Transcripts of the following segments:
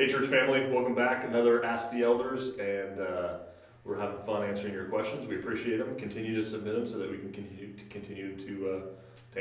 Hey church family, welcome back. Another Ask the Elders, and we're having fun answering your questions. We appreciate them. Continue to submit them so that we can continue to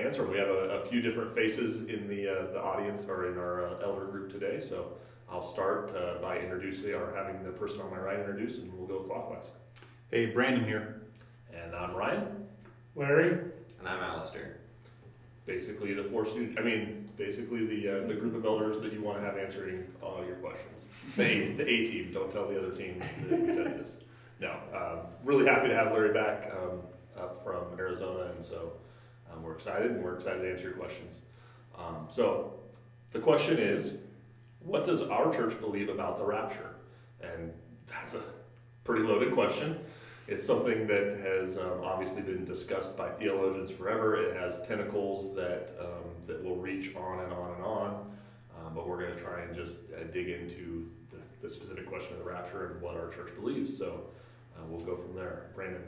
answer them. We have a few different faces in the audience or in our elder group today. So I'll start by introducing or having the person on my right introduce, and we'll go clockwise. Hey, Brandon here. And I'm Ryan. Larry. And I'm Alistair. Basically the four students, the group of elders that you want to have answering all your questions. The A team, don't tell the other team that we said this. No, really happy to have Larry back up from Arizona, and so we're excited, and we're excited to answer your questions. So the question is, what does our church believe about the rapture? And that's a pretty loaded question. It's something that has obviously been discussed by theologians forever. It has tentacles that will reach on and on and on. But we're going to try and just dig into the specific question of the rapture and what our church believes. So we'll go from there. Brandon,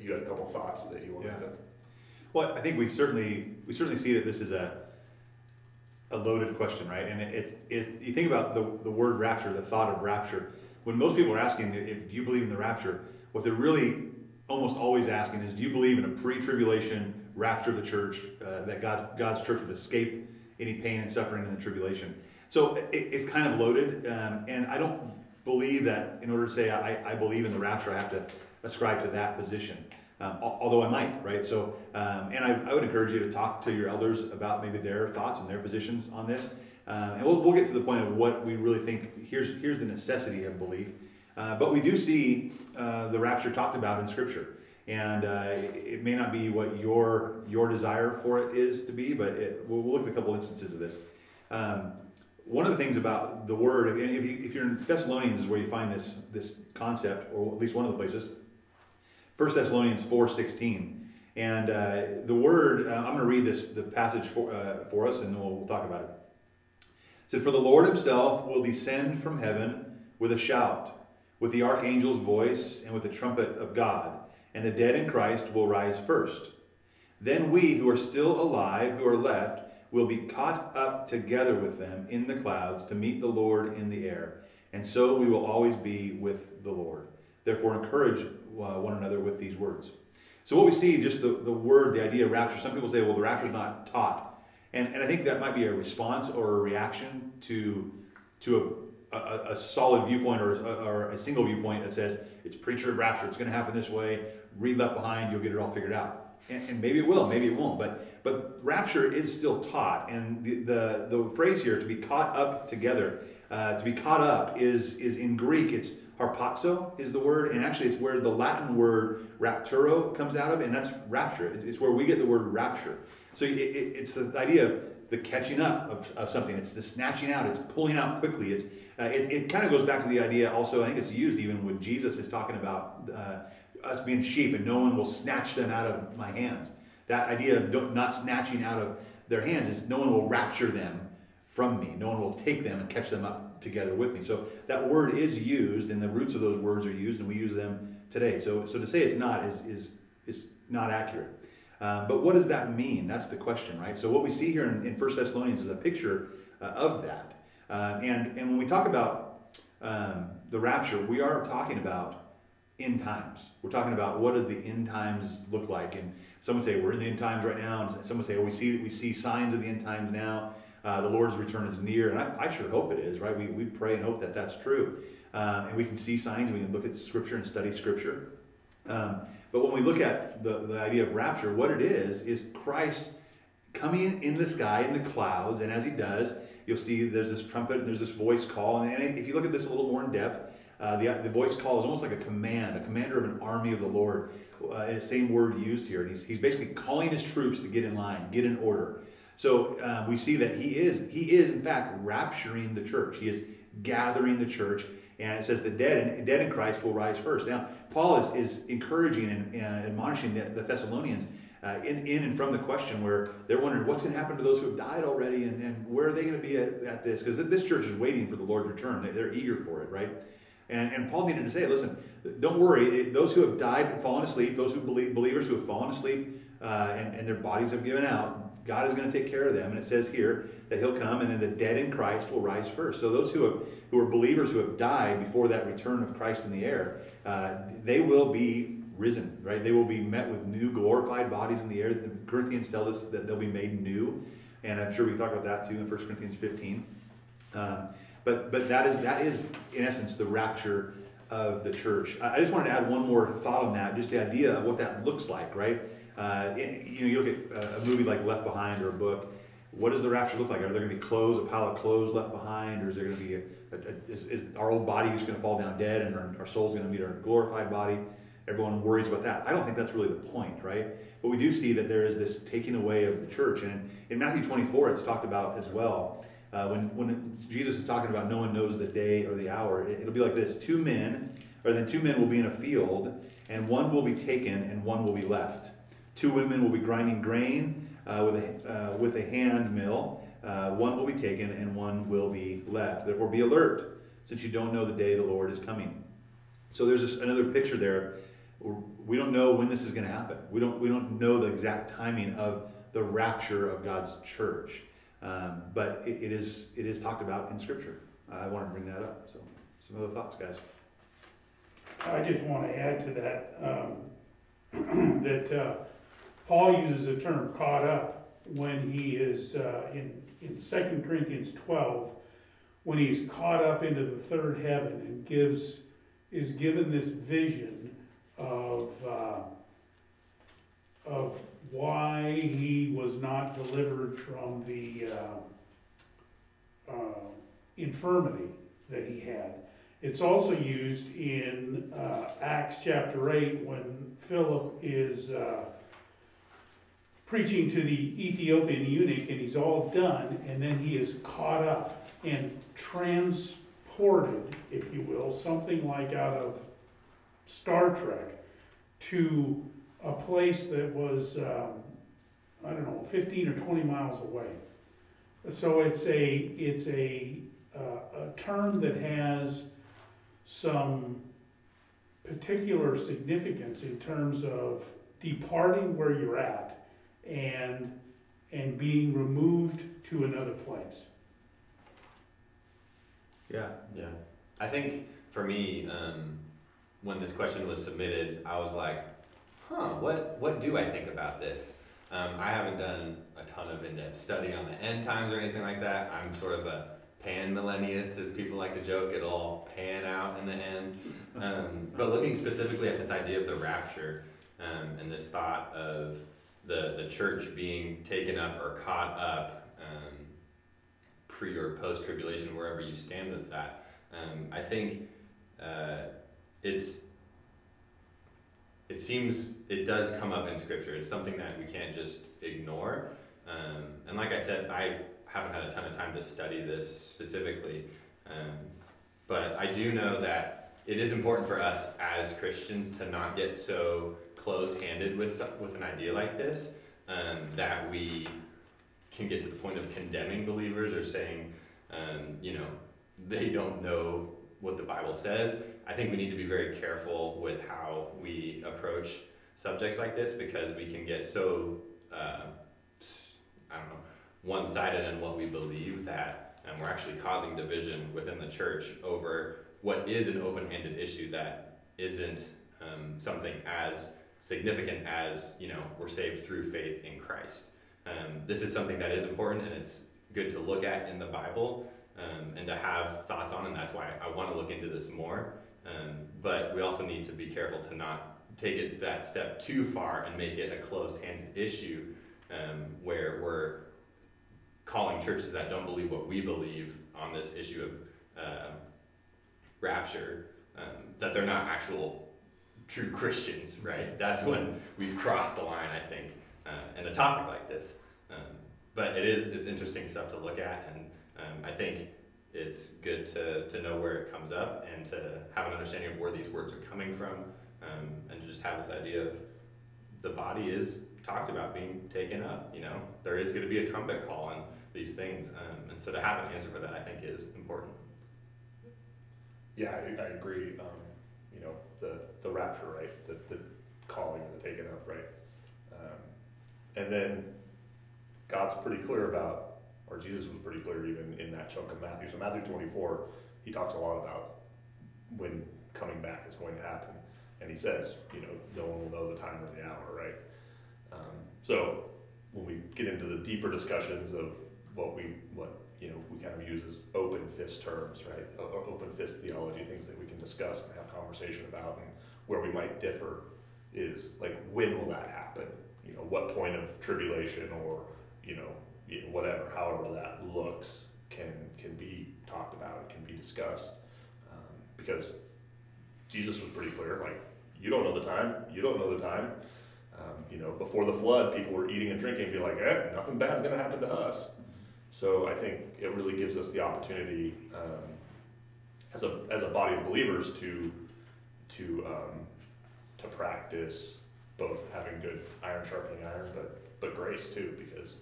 you had a couple thoughts that you wanted to. Well, I think we certainly see that this is a loaded question, right? And it you think about the word rapture, the thought of rapture. When most people are asking, do you believe in the rapture? What they're really almost always asking is, do you believe in a pre-tribulation rapture of the church, that God's church would escape any pain and suffering in the tribulation? So it's kind of loaded, and I don't believe that in order to say I believe in the rapture, I have to ascribe to that position, although I might, right? So, and I would encourage you to talk to your elders about maybe their thoughts and their positions on this, and we'll get to the point of what we really think. Here's the necessity of belief. But we do see the rapture talked about in Scripture, and it may not be what your desire for it is to be, but we'll look at a couple instances of this. One of the things about the Word, and if you're in Thessalonians is where you find this concept, or at least one of the places, 1 Thessalonians 4:16, and the Word, I'm going to read the passage for us, and then we'll talk about it. It said, "For the Lord Himself will descend from heaven with a shout, with the archangel's voice, and with the trumpet of God, and the dead in Christ will rise first. Then we who are still alive, who are left, will be caught up together with them in the clouds to meet the Lord in the air, and so we will always be with the Lord. Therefore encourage one another with these words." So what we see, just the word, the idea of rapture, some people say, well, the rapture's not taught. And I think that might be a response or a reaction to a solid viewpoint or a single viewpoint that says it's pre-trib rapture, it's going to happen this way, read Left Behind, you'll get it all figured out. And maybe it will, maybe it won't, but rapture is still taught, and the phrase here, to be caught up together, to be caught up is in Greek, it's harpazo is the word, and actually it's where the Latin word rapturo comes out of, and that's rapture. It's where we get the word rapture. So it's the idea of the catching up of something. It's the snatching out. It's pulling out quickly. It's it kind of goes back to the idea also, I think it's used even when Jesus is talking about us being sheep and no one will snatch them out of my hands. That idea of not snatching out of their hands is no one will rapture them from me. No one will take them and catch them up together with me. So that word is used, and the roots of those words are used, and we use them today. So to say it's not is not accurate. But what does that mean? That's the question, right? So what we see here in 1 Thessalonians is a picture of that. And when we talk about the rapture, we are talking about end times. We're talking about what does the end times look like? And some would say, we're in the end times right now. And some would say, well, we see signs of the end times now. The Lord's return is near. And I sure hope it is, right? We pray and hope that that's true. And we can see signs. We can look at Scripture and study Scripture. But when we look at the idea of rapture, what it is Christ coming in the sky, in the clouds, and as he does, you'll see there's this trumpet, there's this voice call, and if you look at this a little more in depth, the voice call is almost like a command, a commander of an army of the Lord, same word used here, and he's basically calling his troops to get in line, get in order. So we see that he is in fact rapturing the church, he is gathering the church. And it says the dead in Christ will rise first. Now, Paul is encouraging and admonishing the Thessalonians in and from the question where they're wondering what's going to happen to those who have died already, and where are they going to be at this? Because this church is waiting for the Lord's return. They're eager for it, right? And Paul needed to say, listen, don't worry. Those who have died and fallen asleep, those who believers who have fallen asleep and their bodies have given out, God is going to take care of them. And it says here that he'll come, and then the dead in Christ will rise first. So those who are believers who have died before that return of Christ in the air, they will be risen, right? They will be met with new glorified bodies in the air. The Corinthians tell us that they'll be made new. And I'm sure we talk about that too in 1 Corinthians 15. But that is in essence the rapture of the church. I just wanted to add one more thought on that, just the idea of what that looks like, right? You look at a movie like Left Behind or a book. What does the rapture look like? Are there going to be clothes, a pile of clothes left behind, or is there going to be is our old body just going to fall down dead, and our soul's going to meet our glorified body? Everyone worries about that. I don't think that's really the point, right? But we do see that there is this taking away of the church, and in Matthew 24, it's talked about as well. When Jesus is talking about no one knows the day or the hour, it'll be like this: two men will be in a field, and one will be taken and one will be left. Two women will be grinding grain with a hand mill. One will be taken and one will be left. Therefore, be alert, since you don't know the day the Lord is coming. So there's another picture there. We don't know when this is going to happen. We don't know the exact timing of the rapture of God's church. But it is talked about in Scripture. I wanted to bring that up. So some other thoughts, guys. I just want to add to that that Paul uses the term "caught up" when he is in 2 Corinthians 12, when he's caught up into the third heaven and is given this vision of why he was not delivered from the infirmity that he had. It's also used in Acts chapter 8 when Philip is preaching to the Ethiopian eunuch, and he's all done, and then he is caught up and transported, if you will, something like out of Star Trek, to a place that was, 15 or 20 miles away. So it's a term that has some particular significance in terms of departing where you're at and being removed to another place. Yeah. I think for me, when this question was submitted, I was like, what do I think about this? I haven't done a ton of in-depth study on the end times or anything like that. I'm sort of a pan-millennialist, as people like to joke. It'll all pan out in the end. But looking specifically at this idea of the rapture and this thought of the church being taken up or caught up pre- or post-tribulation, wherever you stand with that, I think it does come up in Scripture. It's something that we can't just ignore. And like I said, I haven't had a ton of time to study this specifically. But I do know that it is important for us as Christians to not get so closed-handed with an idea like this, that we can get to the point of condemning believers or saying, they don't know what the Bible says. I think we need to be very careful with how we approach subjects like this, because we can get so, one-sided in what we believe that we're actually causing division within the church over what is an open-handed issue that isn't something as significant as, we're saved through faith in Christ. This is something that is important, and it's good to look at in the Bible, and to have thoughts on, and that's why I want to look into this more. But we also need to be careful to not take it that step too far and make it a closed-handed issue where we're calling churches that don't believe what we believe on this issue of rapture, that they're not actual true Christians, right? That's when we've crossed the line, I think, in a topic like this. But it's interesting stuff to look at, and I think it's good to know where it comes up and to have an understanding of where these words are coming from, and to just have this idea of the body is talked about being taken up. There is going to be a trumpet call on these things, and so to have an answer for that, I think, is important. Yeah, I agree. The rapture, right? The calling and the taken up, right? And then God's pretty clear about, or Jesus was pretty clear even in that chunk of Matthew. So Matthew 24, he talks a lot about when coming back is going to happen. And he says, you know, no one will know the time or the hour, right? So when we get into the deeper discussions of what we kind of use as open fist terms, right? Open fist theology, things that we can discuss and have conversation about, and where we might differ is like, when will that happen? You know, what point of tribulation or, whatever, however that looks, can be talked about and can be discussed, because Jesus was pretty clear, like, you don't know the time. Before the flood, people were eating and drinking and be like, nothing bad's going to happen to us. So I think it really gives us the opportunity as a body of believers to practice both having good iron sharpening iron, but grace too, because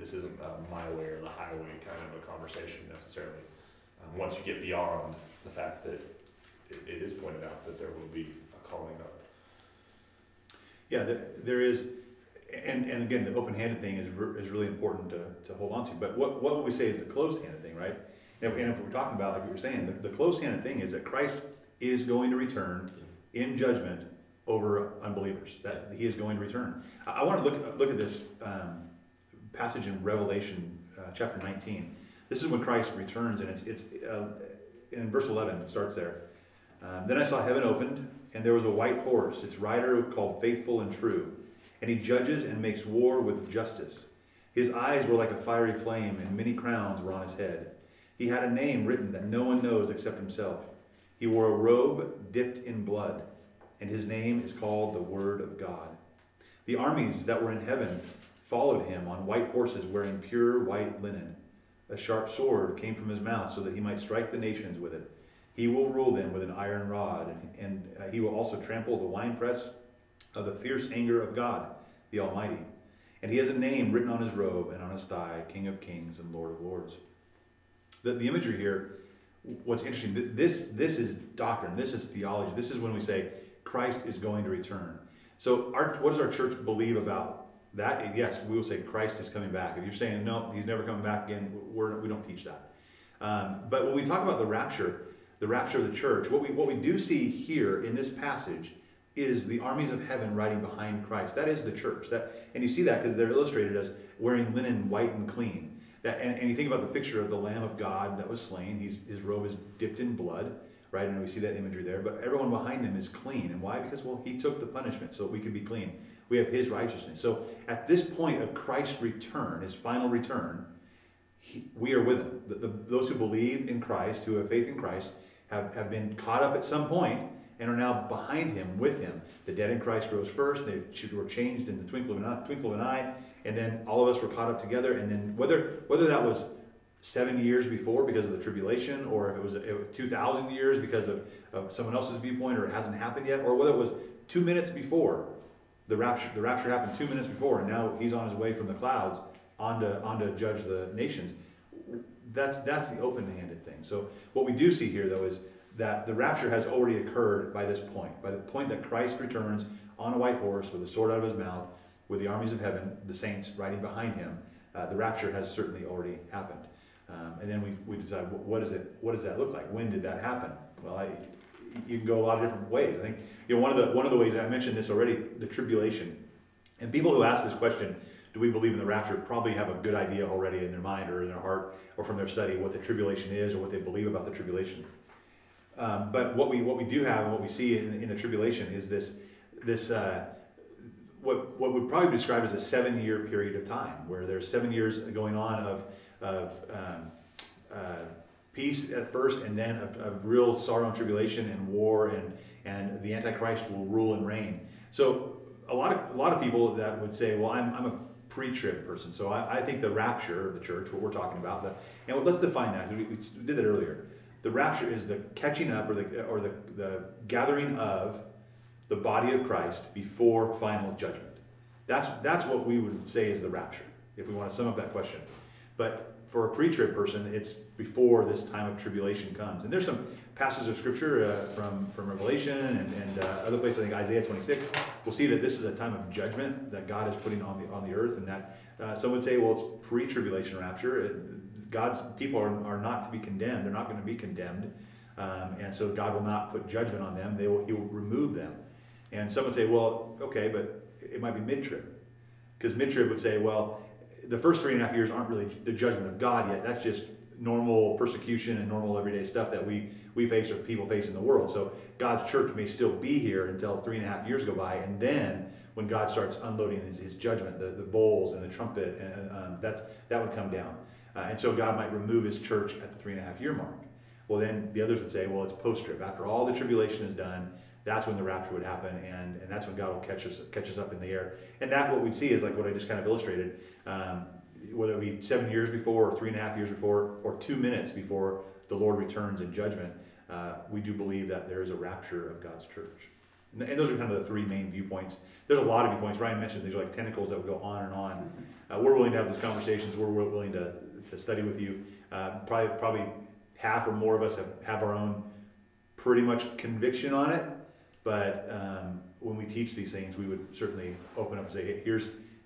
this isn't a my way or the highway kind of a conversation necessarily. Once you get beyond the fact that it is pointed out that there will be a calling up. Yeah, there is, and again, the open-handed thing is really important to hold on to. But what we say is the closed-handed thing, right? And if we're talking about, like we were saying, the closed-handed thing is that Christ is going to return in judgment over unbelievers. That he is going to return. I want to look at this passage in Revelation chapter 19. This is when Christ returns, and it's in verse 11. It starts there. Then I saw heaven opened, and there was a white horse, its rider called Faithful and True, and he judges and makes war with justice. His eyes were like a fiery flame, and many crowns were on his head. He had a name written that no one knows except himself. He wore a robe dipped in blood, and his name is called the Word of God. The armies that were in heaven followed him on white horses wearing pure white linen. A sharp sword came from his mouth so that he might strike the nations with it. He will rule them with an iron rod, and he will also trample the winepress of the fierce anger of God, the Almighty. And he has a name written on his robe and on his thigh, King of Kings and Lord of Lords. The imagery here, what's interesting, this is doctrine, this is theology, this is when we say Christ is going to return. So what does our church believe about that? Yes, we will say Christ is coming back. If you're saying, no, he's never coming back again, we don't teach that. But when we talk about the rapture of the church, what we do see here in this passage is the armies of heaven riding behind Christ. That is the church. And you see that because they're illustrated as wearing linen white and clean. And you think about the picture of the Lamb of God that was slain. His robe is dipped in blood, right? And we see that imagery there. But everyone behind him is clean. And why? Because, he took the punishment so we could be clean. We have his righteousness. So at this point of Christ's return, his final return, we are with him. Those who believe in Christ, who have faith in Christ, have been caught up at some point and are now behind him, with him. The dead in Christ rose first. They were changed in the twinkle of an eye. And then all of us were caught up together. And then whether that was 7 years before because of the tribulation, or if it was 2,000 years because of someone else's viewpoint, or it hasn't happened yet, or whether it was 2 minutes before, the rapture happened 2 minutes before, and now he's on his way from the clouds on to judge the nations. That's the open-handed thing. So what we do see here, though, is that the rapture has already occurred by this point, by the point that Christ returns on a white horse with a sword out of his mouth, with the armies of heaven, the saints riding behind him. The rapture has certainly already happened. And then we decide, what does that look like? When did that happen? Well, you can go a lot of different ways. I think one of the ways, and I mentioned this already, the tribulation. And people who ask this question, do we believe in the rapture, probably have a good idea already in their mind or in their heart or from their study what the tribulation is or what they believe about the tribulation. But what we do have and what we see in the tribulation is this what would probably be described as a 7-year period of time, where there's 7 years going on of peace at first, and then of real sorrow and tribulation and war, and the Antichrist will rule and reign. So a lot of people that would say, well, I'm a pre-trib person, so I think the rapture of the church, what we're talking about, let's define that. We did that earlier. The rapture is the catching up or the gathering of the body of Christ before final judgment. That's what we would say is the rapture, if we want to sum up that question. But for a pre-trib person, it's before this time of tribulation comes. And there's some passages of Scripture from Revelation and other places, I think Isaiah 26, we'll see that this is a time of judgment that God is putting on the earth, and that some would say, well, it's pre-tribulation rapture. God's people are not to be condemned. They're not going to be condemned. And so God will not put judgment on them. He will remove them. And some would say, well, okay, but it might be mid-trib. Because mid-trib would say, well, the first 3.5 years aren't really the judgment of God yet. That's just normal persecution and normal everyday stuff that we face or people face in the world. So God's church may still be here until 3.5 years go by. And then when God starts unloading his judgment, the bowls and the trumpet, and that would come down. And so God might remove his church at the 3.5 year mark. Well, then the others would say, well, it's post-trib. After all the tribulation is done, that's when the rapture would happen, and that's when God will catch us up in the air. And that what we see is like what I just kind of illustrated, whether it be 7 years before or 3.5 years before or 2 minutes before the Lord returns in judgment, we do believe that there is a rapture of God's church. And those are kind of the three main viewpoints. There's a lot of viewpoints. Ryan mentioned these are like tentacles that would go on and on. We're willing to have those conversations. We're willing to study with you. Probably half or more of us have our own pretty much conviction on it. But when we teach these things, we would certainly open up and say, hey,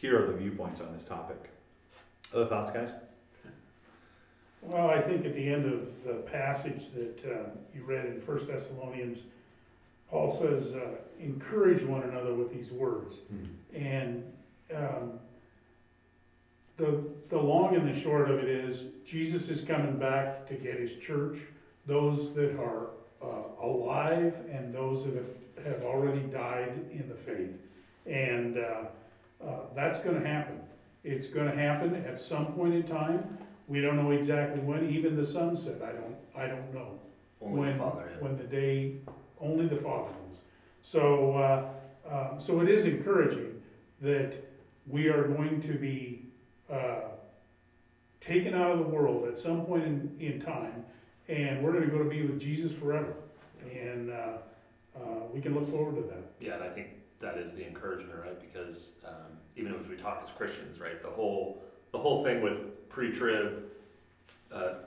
here are the viewpoints on this topic. Other thoughts, guys? Well, I think at the end of the passage that you read in 1 Thessalonians, Paul says, encourage one another with these words. Mm-hmm. And the long and the short of it is, Jesus is coming back to get his church, those that are alive and those that have already died in the faith, and that's going to happen. It's going to happen at some point in time. We don't know exactly when. Even the Son said, "I don't know when the day only the Father knows." So, so it is encouraging that we are going to be taken out of the world at some point in time, and we're going to go to be with Jesus forever, and we can look forward to that. Yeah, and I think that is the encouragement, right? Because even as we talk as Christians, right, the whole thing with pre-trib,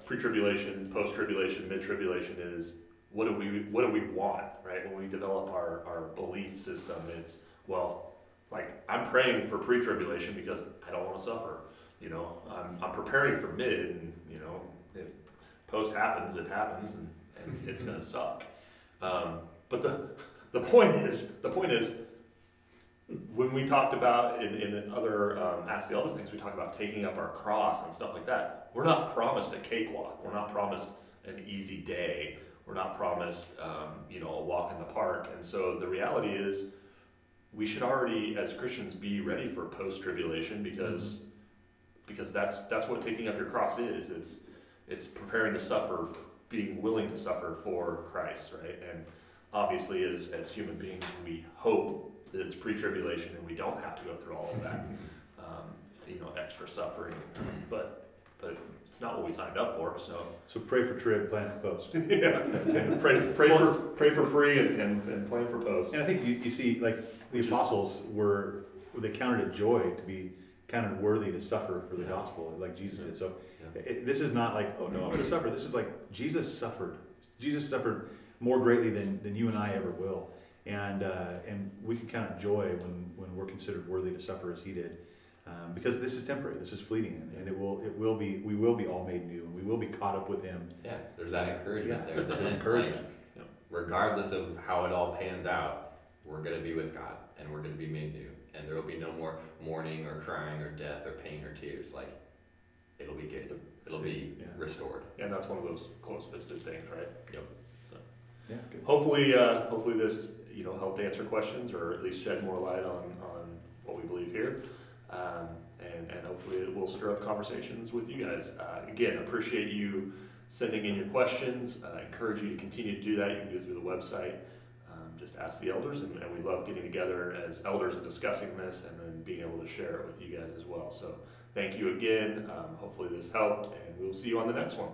pre-tribulation, post-tribulation, mid-tribulation is what do we want, right? When we develop our belief system, it's, well, like, I'm praying for pre-tribulation because I don't want to suffer. You know, I'm preparing for mid, and you know, if post happens, it happens, and it's going to suck. But the point is, when we talked about in other Ask the Elder things, we talk about taking up our cross and stuff like that. We're not promised a cakewalk. We're not promised an easy day. We're not promised, a walk in the park. And so the reality is, we should already, as Christians, be ready for post-tribulation because that's what taking up your cross is. It's preparing to suffer, being willing to suffer for Christ, right? And obviously, as human beings, we hope that it's pre-tribulation and we don't have to go through all of that, extra suffering. But it's not what we signed up for. So pray for trib, plan for post. Yeah, pray for pre and plan for post. And I think you see, like, the apostles they counted it joy to be counted worthy to suffer for the gospel, like Jesus did. So this is not like, oh no, I'm going to suffer. This is like Jesus suffered. Jesus suffered more greatly than you and I ever will, and we can count joy when we're considered worthy to suffer as he did, because this is temporary. This is fleeting, and it will be. We will be all made new, and we will be caught up with him. Yeah, there's that encouragement there. That encouragement. Like, regardless of how it all pans out, we're going to be with God, and we're going to be made new. And there will be no more mourning or crying or death or pain or tears. Like, it'll be good. It'll be restored. And that's one of those close-fisted things, right? Yep. So, good. Hopefully this helped answer questions or at least shed more light on what we believe here, and hopefully it will stir up conversations with you guys. Again, appreciate you sending in your questions. Encourage you to continue to do that. You can do it through the website. Just ask the elders, and we love getting together as elders and discussing this and then being able to share it with you guys as well. So thank you again. Hopefully this helped, and we'll see you on the next one.